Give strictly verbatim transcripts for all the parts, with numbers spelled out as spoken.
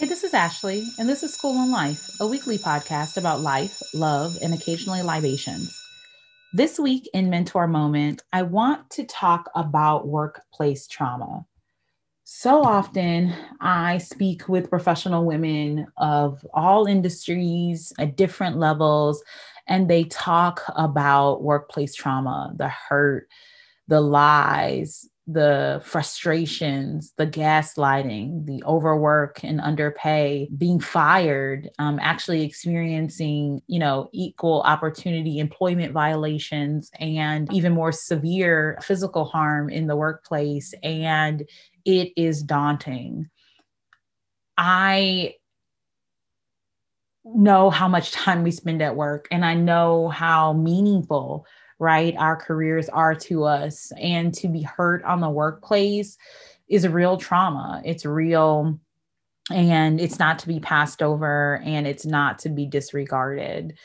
Hey, this is Ashley, and this is School on Life, a weekly podcast about life, love, and occasionally libations. This week in Mentor Moment, I want to talk about workplace trauma. So often, I speak with professional women of all industries at different levels, and they talk about workplace trauma, the hurt, the lies, the frustrations, the gaslighting, the overwork and underpay, being fired, um, actually experiencing, you know, equal opportunity employment violations, and even more severe physical harm in the workplace. And it is daunting. I know how much time we spend at work, and I know how meaningful right? our careers are to us, and to be hurt on the workplace is a real trauma. It's real, and it's not to be passed over, and it's not to be disregarded.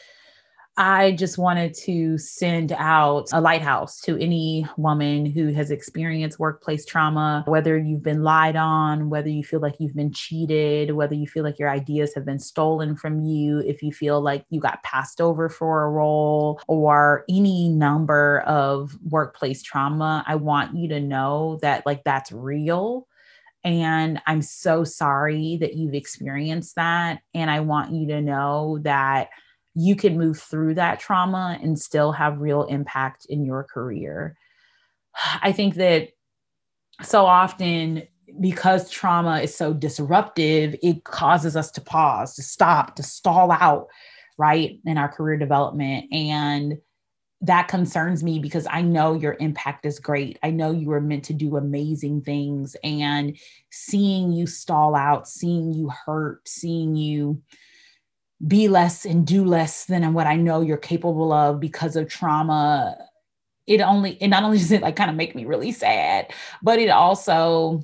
I just wanted to send out a lighthouse to any woman who has experienced workplace trauma, whether you've been lied on, whether you feel like you've been cheated, whether you feel like your ideas have been stolen from you, if you feel like you got passed over for a role, or any number of workplace trauma. I want you to know that like that's real. And I'm so sorry that you've experienced that. And I want you to know that you can move through that trauma and still have real impact in your career. I think that so often, because trauma is so disruptive, it causes us to pause, to stop, to stall out, right, in our career development. And that concerns me because I know your impact is great. I know you were meant to do amazing things. And seeing you stall out, seeing you hurt, seeing you be less and do less than what I know you're capable of because of trauma, it only, it not only does it like kind of make me really sad, but it also,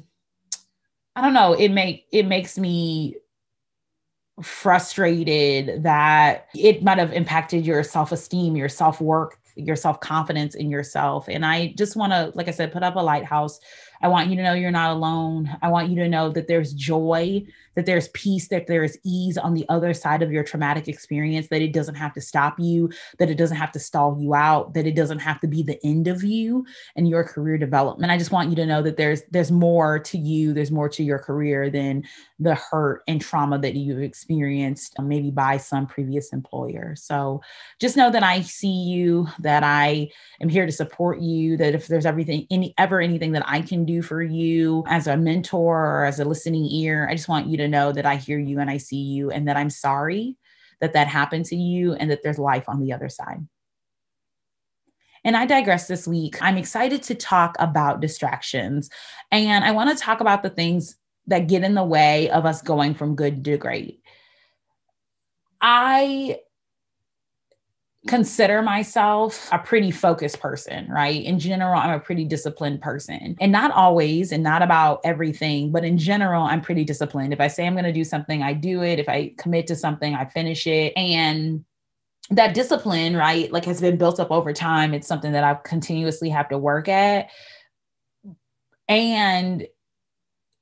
I don't know, it make, it makes me frustrated that it might've impacted your self-esteem, your self-worth, your self-confidence in yourself. And I just want to, like I said, put up a lighthouse. I want you to know you're not alone. I want you to know that there's joy, that there's peace, that there's ease on the other side of your traumatic experience, that it doesn't have to stop you, that it doesn't have to stall you out, that it doesn't have to be the end of you and your career development. I just want you to know that there's there's more to you, there's more to your career than the hurt and trauma that you've experienced maybe by some previous employer. So just know that I see you, that I am here to support you, that if there's everything, any ever anything that I can do for you as a mentor or as a listening ear, I just want you to know that I hear you and I see you, and that I'm sorry that that happened to you, and that there's life on the other side. And I digress this week. I'm excited to talk about distractions, and I want to talk about the things that get in the way of us going from good to great. I consider myself a pretty focused person, right? In general, I'm a pretty disciplined person, and not always, and not about everything, but in general, I'm pretty disciplined. If I say I'm going to do something, I do it. If I commit to something, I finish it. And that discipline, right, like has been built up over time. It's something that I continuously have to work at. And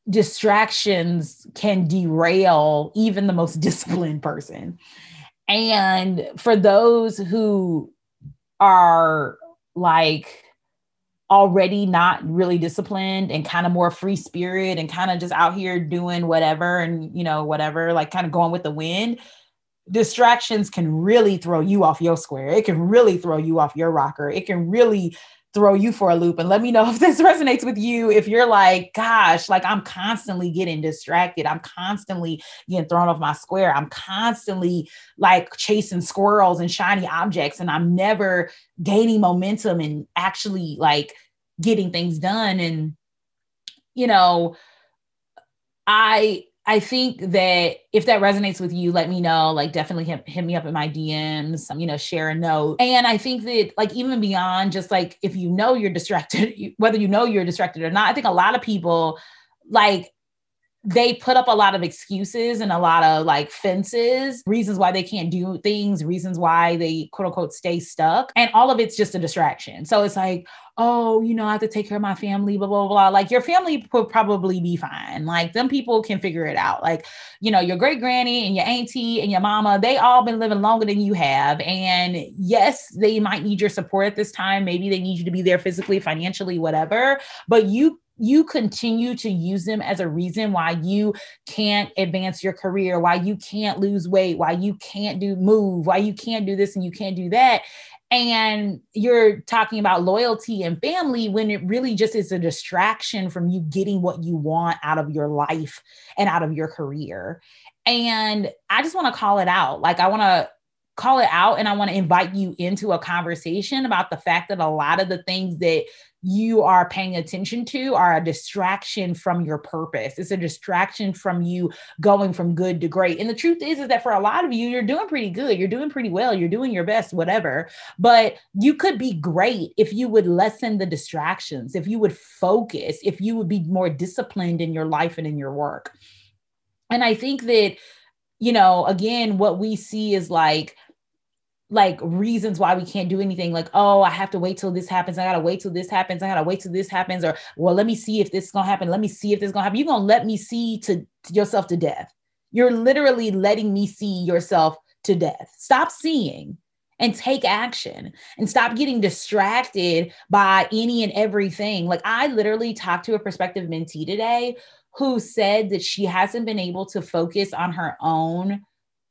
distractions can derail even the most disciplined person. And for those who are like already not really disciplined and kind of more free spirit and kind of just out here doing whatever and, you know, whatever, like kind of going with the wind, distractions can really throw you off your square. It can really throw you off your rocker. It can really throw you for a loop. And let me know if this resonates with you. If you're like, gosh, like I'm constantly getting distracted. I'm constantly getting thrown off my square. I'm constantly like chasing squirrels and shiny objects, and I'm never gaining momentum and actually like getting things done. And, you know, I, I think that if that resonates with you, let me know, like definitely hit, hit me up in my D Ms, you know, share a note. And I think that like, even beyond just like, if you know you're distracted, whether you know you're distracted or not, I think a lot of people like they put up a lot of excuses and a lot of like fences, reasons why they can't do things, reasons why they quote unquote stay stuck. And all of it's just a distraction. So it's like, oh, you know, I have to take care of my family, blah, blah, blah. Like your family will probably be fine. Like them people can figure it out. Like, you know, your great granny and your auntie and your mama, they all been living longer than you have. And yes, they might need your support at this time. Maybe they need you to be there physically, financially, whatever, but you you continue to use them as a reason why you can't advance your career, why you can't lose weight, why you can't do move, why you can't do this and you can't do that. And you're talking about loyalty and family when it really just is a distraction from you getting what you want out of your life and out of your career. And I just want to call it out. Like I want to call it out. And I want to invite you into a conversation about the fact that a lot of the things that you are paying attention to are a distraction from your purpose. It's a distraction from you going from good to great. And the truth is, is that for a lot of you, you're doing pretty good. You're doing pretty well. You're doing your best, whatever, but you could be great if you would lessen the distractions, if you would focus, if you would be more disciplined in your life and in your work. And I think that, you know, again, what we see is like, like reasons why we can't do anything. Like, oh, I have to wait till this happens. I got to wait till this happens. I got to wait till this happens. Or, well, let me see if this is going to happen. Let me see if this is going to happen. You're going to let me see to, to yourself to death. You're literally letting me see yourself to death. Stop seeing and take action and stop getting distracted by any and everything. Like I literally talked to a prospective mentee today who said that she hasn't been able to focus on her own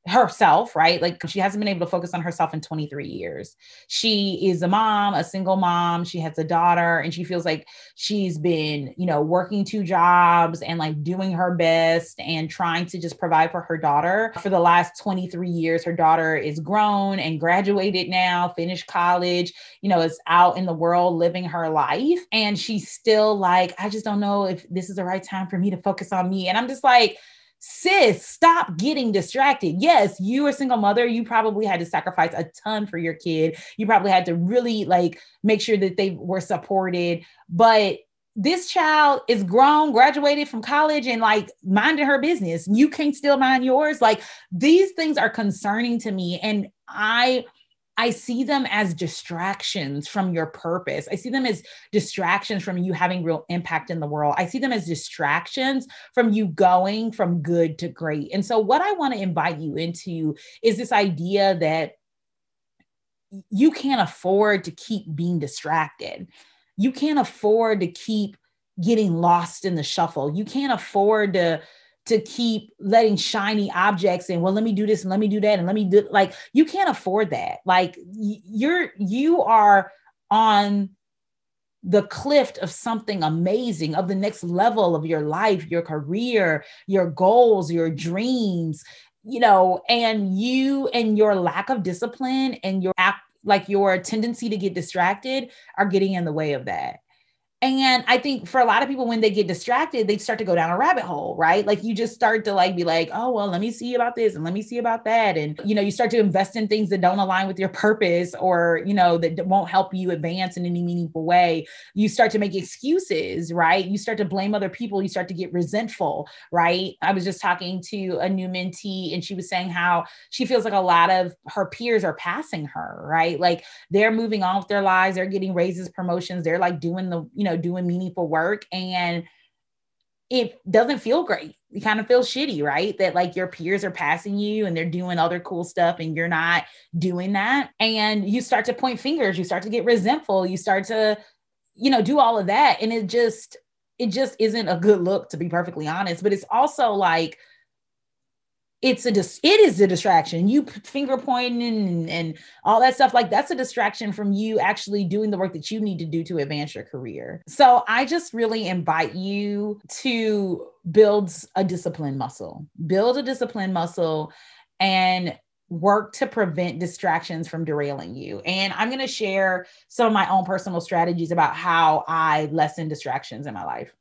herself, right? Like she hasn't been able to focus on herself in twenty-three years. She is a mom, a single mom. She has a daughter and she feels like she's been, you know, working two jobs and like doing her best and trying to just provide for her daughter. For the last twenty-three years, her daughter is grown and graduated now, finished college, you know, is out in the world living her life. And she's still like, I just don't know if this is the right time for me to focus on me. And I'm just like, sis, stop getting distracted. Yes, you are a single mother. You probably had to sacrifice a ton for your kid. You probably had to really like make sure that they were supported. But this child is grown, graduated from college and like minding her business. You can't still mind yours. Like these things are concerning to me. And I... I see them as distractions from your purpose. I see them as distractions from you having real impact in the world. I see them as distractions from you going from good to great. And so what I want to invite you into is this idea that you can't afford to keep being distracted. You can't afford to keep getting lost in the shuffle. You can't afford to to keep letting shiny objects and, well, let me do this and let me do that. And let me do like, you can't afford that. Like you're, you are on the cliff of something amazing, of the next level of your life, your career, your goals, your dreams, you know, and you and your lack of discipline and your act, like your tendency to get distracted are getting in the way of that. And I think for a lot of people, when they get distracted, they start to go down a rabbit hole, right? Like you just start to like, be like, oh, well, let me see about this and let me see about that. And, you know, you start to invest in things that don't align with your purpose or, you know, that won't help you advance in any meaningful way. You start to make excuses, right? You start to blame other people. You start to get resentful, right? I was just talking to a new mentee and she was saying how she feels like a lot of her peers are passing her, right? Like they're moving on with their lives. They're getting raises, promotions. They're like doing the, you know, doing meaningful work. And it doesn't feel great. You kind of feel shitty, right? That like your peers are passing you and they're doing other cool stuff and you're not doing that. And you start to point fingers, you start to get resentful, you start to, you know, do all of that. And it just, it just isn't a good look, to be perfectly honest. But it's also like, it's a, dis- it is a distraction. You finger pointing and, and all that stuff, like that's a distraction from you actually doing the work that you need to do to advance your career. So I just really invite you to build a discipline muscle, build a discipline muscle and work to prevent distractions from derailing you. And I'm going to share some of my own personal strategies about how I lessen distractions in my life.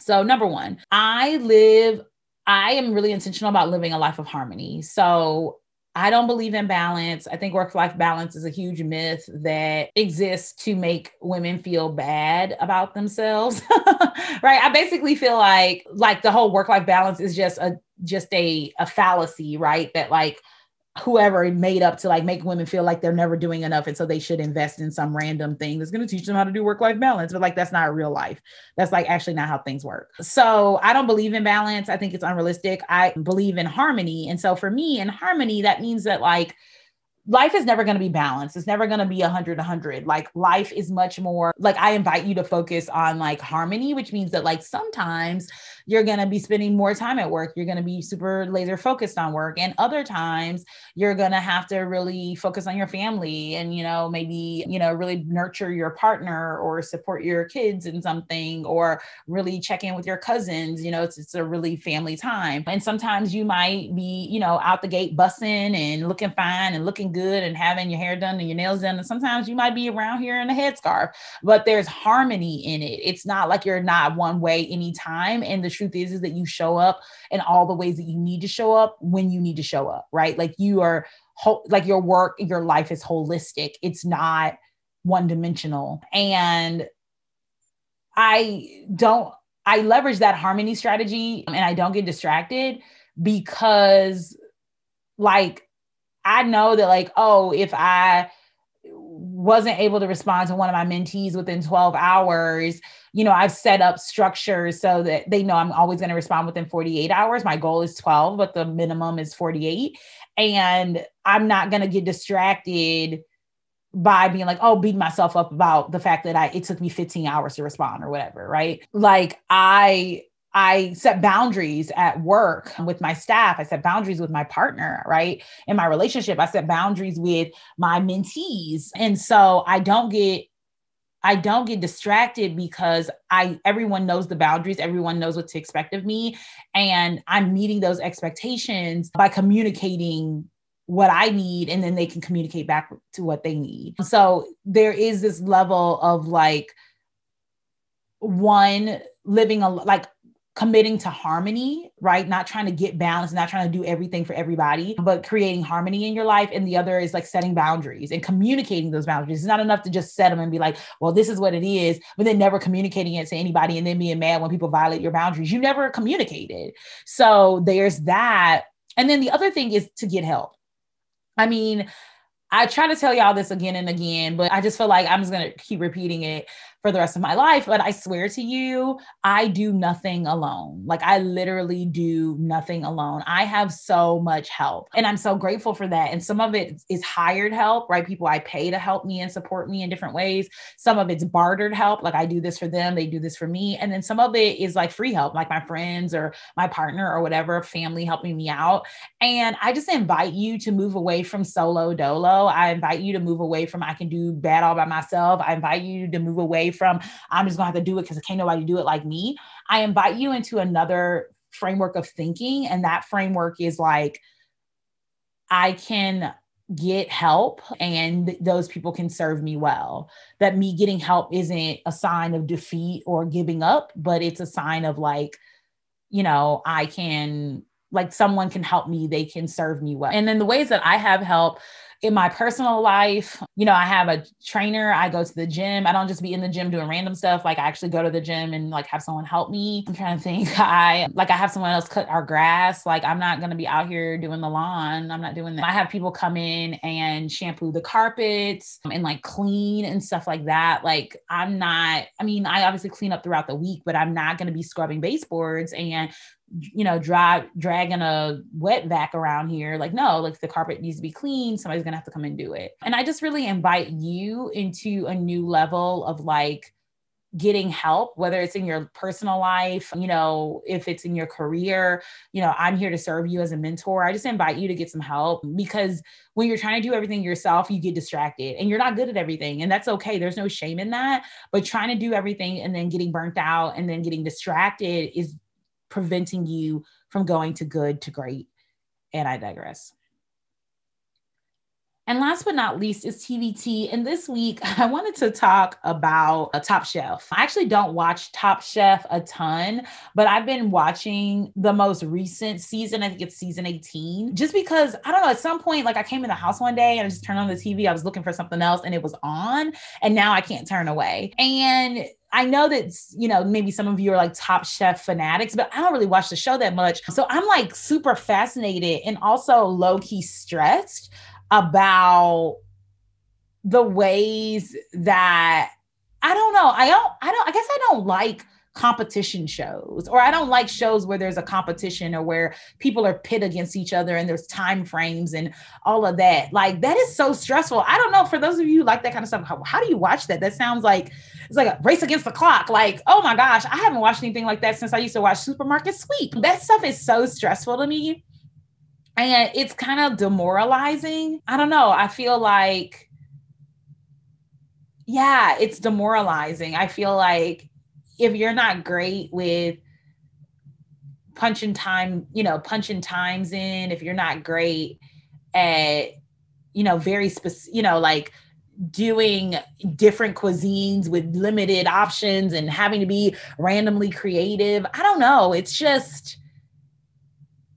So number one, I live I am really intentional about living a life of harmony. So I don't believe in balance. I think work-life balance is a huge myth that exists to make women feel bad about themselves, right? I basically feel like, like the whole work-life balance is just a, just a, a fallacy, right? That like whoever made up to like make women feel like they're never doing enough. And so they should invest in some random thing that's going to teach them how to do work-life balance. But like, that's not real life. That's like actually not how things work. So I don't believe in balance. I think it's unrealistic. I believe in harmony. And so for me in harmony, that means that like life is never going to be balanced. It's never going to be a hundred, a hundred. Like life is much more like, I invite you to focus on like harmony, which means that like, sometimes you're going to be spending more time at work. You're going to be super laser focused on work. And other times you're going to have to really focus on your family and, you know, maybe, you know, really nurture your partner or support your kids in something, or really check in with your cousins. You know, it's, it's a really family time. And sometimes you might be, you know, out the gate bussing and looking fine and looking good. good and having your hair done and your nails done. And sometimes you might be around here in a headscarf, but there's harmony in it. It's not like you're not one way anytime. And the truth is, is that you show up in all the ways that you need to show up when you need to show up, right? Like you are ho- like your work, your life is holistic. It's not one dimensional. And I don't, I leverage that harmony strategy and I don't get distracted because like, I know that like, oh, if I wasn't able to respond to one of my mentees within twelve hours, you know, I've set up structures so that they know I'm always going to respond within forty-eight hours. My goal is twelve, but the minimum is forty-eight. And I'm not going to get distracted by being like, oh, beating myself up about the fact that I, it took me fifteen hours to respond or whatever. Right. Like I, I set boundaries at work with my staff. I set boundaries with my partner, right? In my relationship, I set boundaries with my mentees. And so I don't get, I don't get distracted because I, everyone knows the boundaries. Everyone knows what to expect of me. And I'm meeting those expectations by communicating what I need. And then they can communicate back to what they need. So there is this level of like one living a, like, committing to harmony, right? Not trying to get balance, not trying to do everything for everybody, but creating harmony in your life. And the other is like setting boundaries and communicating those boundaries. It's not enough to just set them and be like, well, this is what it is, but then never communicating it to anybody and then being mad when people violate your boundaries. You never communicated. So there's that. And then the other thing is to get help. I mean, I try to tell y'all this again and again, but I just feel like I'm just going to keep repeating it for the rest of my life. But I swear to you, I do nothing alone. Like I literally do nothing alone. I have so much help and I'm so grateful for that. And some of it is hired help, right? People I pay to help me and support me in different ways. Some of it's bartered help. Like I do this for them. They do this for me. And then some of it is like free help, like my friends or my partner or whatever, family helping me out. And I just invite you to move away from solo dolo. I invite you to move away from, I can do bad all by myself. I invite you to move away from, I'm just gonna have to do it because can't nobody do it like me. I invite you into another framework of thinking. And that framework is like, I can get help and th- those people can serve me well. That me getting help isn't a sign of defeat or giving up, but it's a sign of like, you know, I can, like someone can help me, they can serve me well. And then the ways that I have help in my personal life, you know, I have a trainer, I go to the gym. I don't just be in the gym doing random stuff. Like I actually go to the gym and like have someone help me. I'm trying to think, I, like I have someone else cut our grass. Like I'm not going to be out here doing the lawn. I'm not doing that. I have people come in and shampoo the carpets and like clean and stuff like that. Like I'm not, I mean, I obviously clean up throughout the week, but I'm not going to be scrubbing baseboards and you know, drive, dragging a wet vac around here. Like, no, like the carpet needs to be clean. Somebody's going to have to come and do it. And I just really invite you into a new level of like getting help, whether it's in your personal life, you know, if it's in your career, you know, I'm here to serve you as a mentor. I just invite you to get some help because when you're trying to do everything yourself, you get distracted and you're not good at everything. And that's okay. There's no shame in that, but trying to do everything and then getting burnt out and then getting distracted is preventing you from going to good to great. And I digress. And last but not least is T V T. And this week, I wanted to talk about uh, Top Chef. I actually don't watch Top Chef a ton, but I've been watching the most recent season. I think it's season eighteen, just because, I don't know, at some point, like I came in the house one day and I just turned on the T V. I was looking for something else and it was on, and now I can't turn away. And I know that, you know, maybe some of you are like Top Chef fanatics, but I don't really watch the show that much. So I'm like super fascinated and also low-key stressed about the ways that, I don't know, I don't, I don't, I guess I don't like competition shows, or I don't like shows where there's a competition or where people are pit against each other and there's time frames and all of that. Like, that is so stressful. I don't know, for those of you who like that kind of stuff, how, how do you watch that? That sounds like, it's like a race against the clock. Like, oh my gosh, I haven't watched anything like that since I used to watch Supermarket Sweep. That stuff is so stressful to me. And it's kind of demoralizing. I don't know. I feel like, yeah, it's demoralizing. I feel like if you're not great with punching time, you know, punching times in, if you're not great at, you know, very specific, you know, like doing different cuisines with limited options and having to be randomly creative. I don't know. It's just...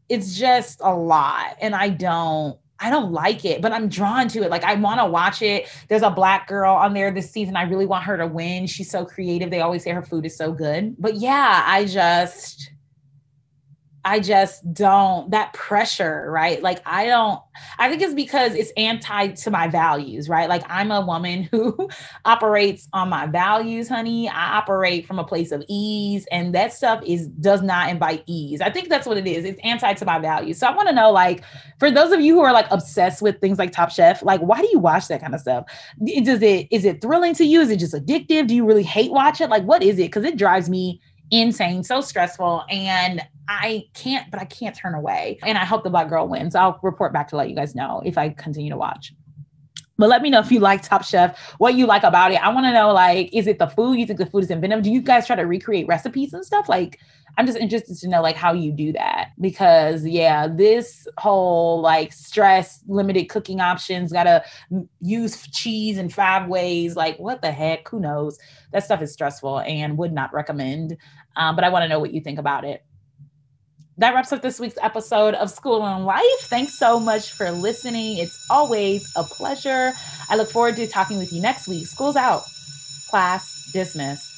It's just a lot. And I don't, I don't like it, but I'm drawn to it. Like, I want to watch it. There's a black girl on there this season. I really want her to win. She's so creative. They always say her food is so good, but yeah, I just, I just don't, that pressure, right? Like, I don't, I think it's because it's anti to my values, right? Like, I'm a woman who operates on my values, honey. I operate from a place of ease, and that stuff is, does not invite ease. I think that's what it is. It's anti to my values. So I want to know, like, for those of you who are like obsessed with things like Top Chef, like, why do you watch that kind of stuff? Does it, is it thrilling to you? Is it just addictive? Do you really hate watch it? Like, what is it? Because it drives me insane, so stressful, and I can't, but I can't turn away. And I hope the black girl wins. I'll report back to let you guys know if I continue to watch. But let me know if you like Top Chef, what you like about it. I want to know, like, is it the food? You think the food is inventive? Do you guys try to recreate recipes and stuff? Like, I'm just interested to know, like, how you do that, because yeah, this whole like stress, limited cooking options, gotta use cheese in five ways. Like, what the heck? Who knows? That stuff is stressful and would not recommend. Um, but I want to know what you think about it. That wraps up this week's episode of School and Life. Thanks so much for listening. It's always a pleasure. I look forward to talking with you next week. School's out. Class dismissed.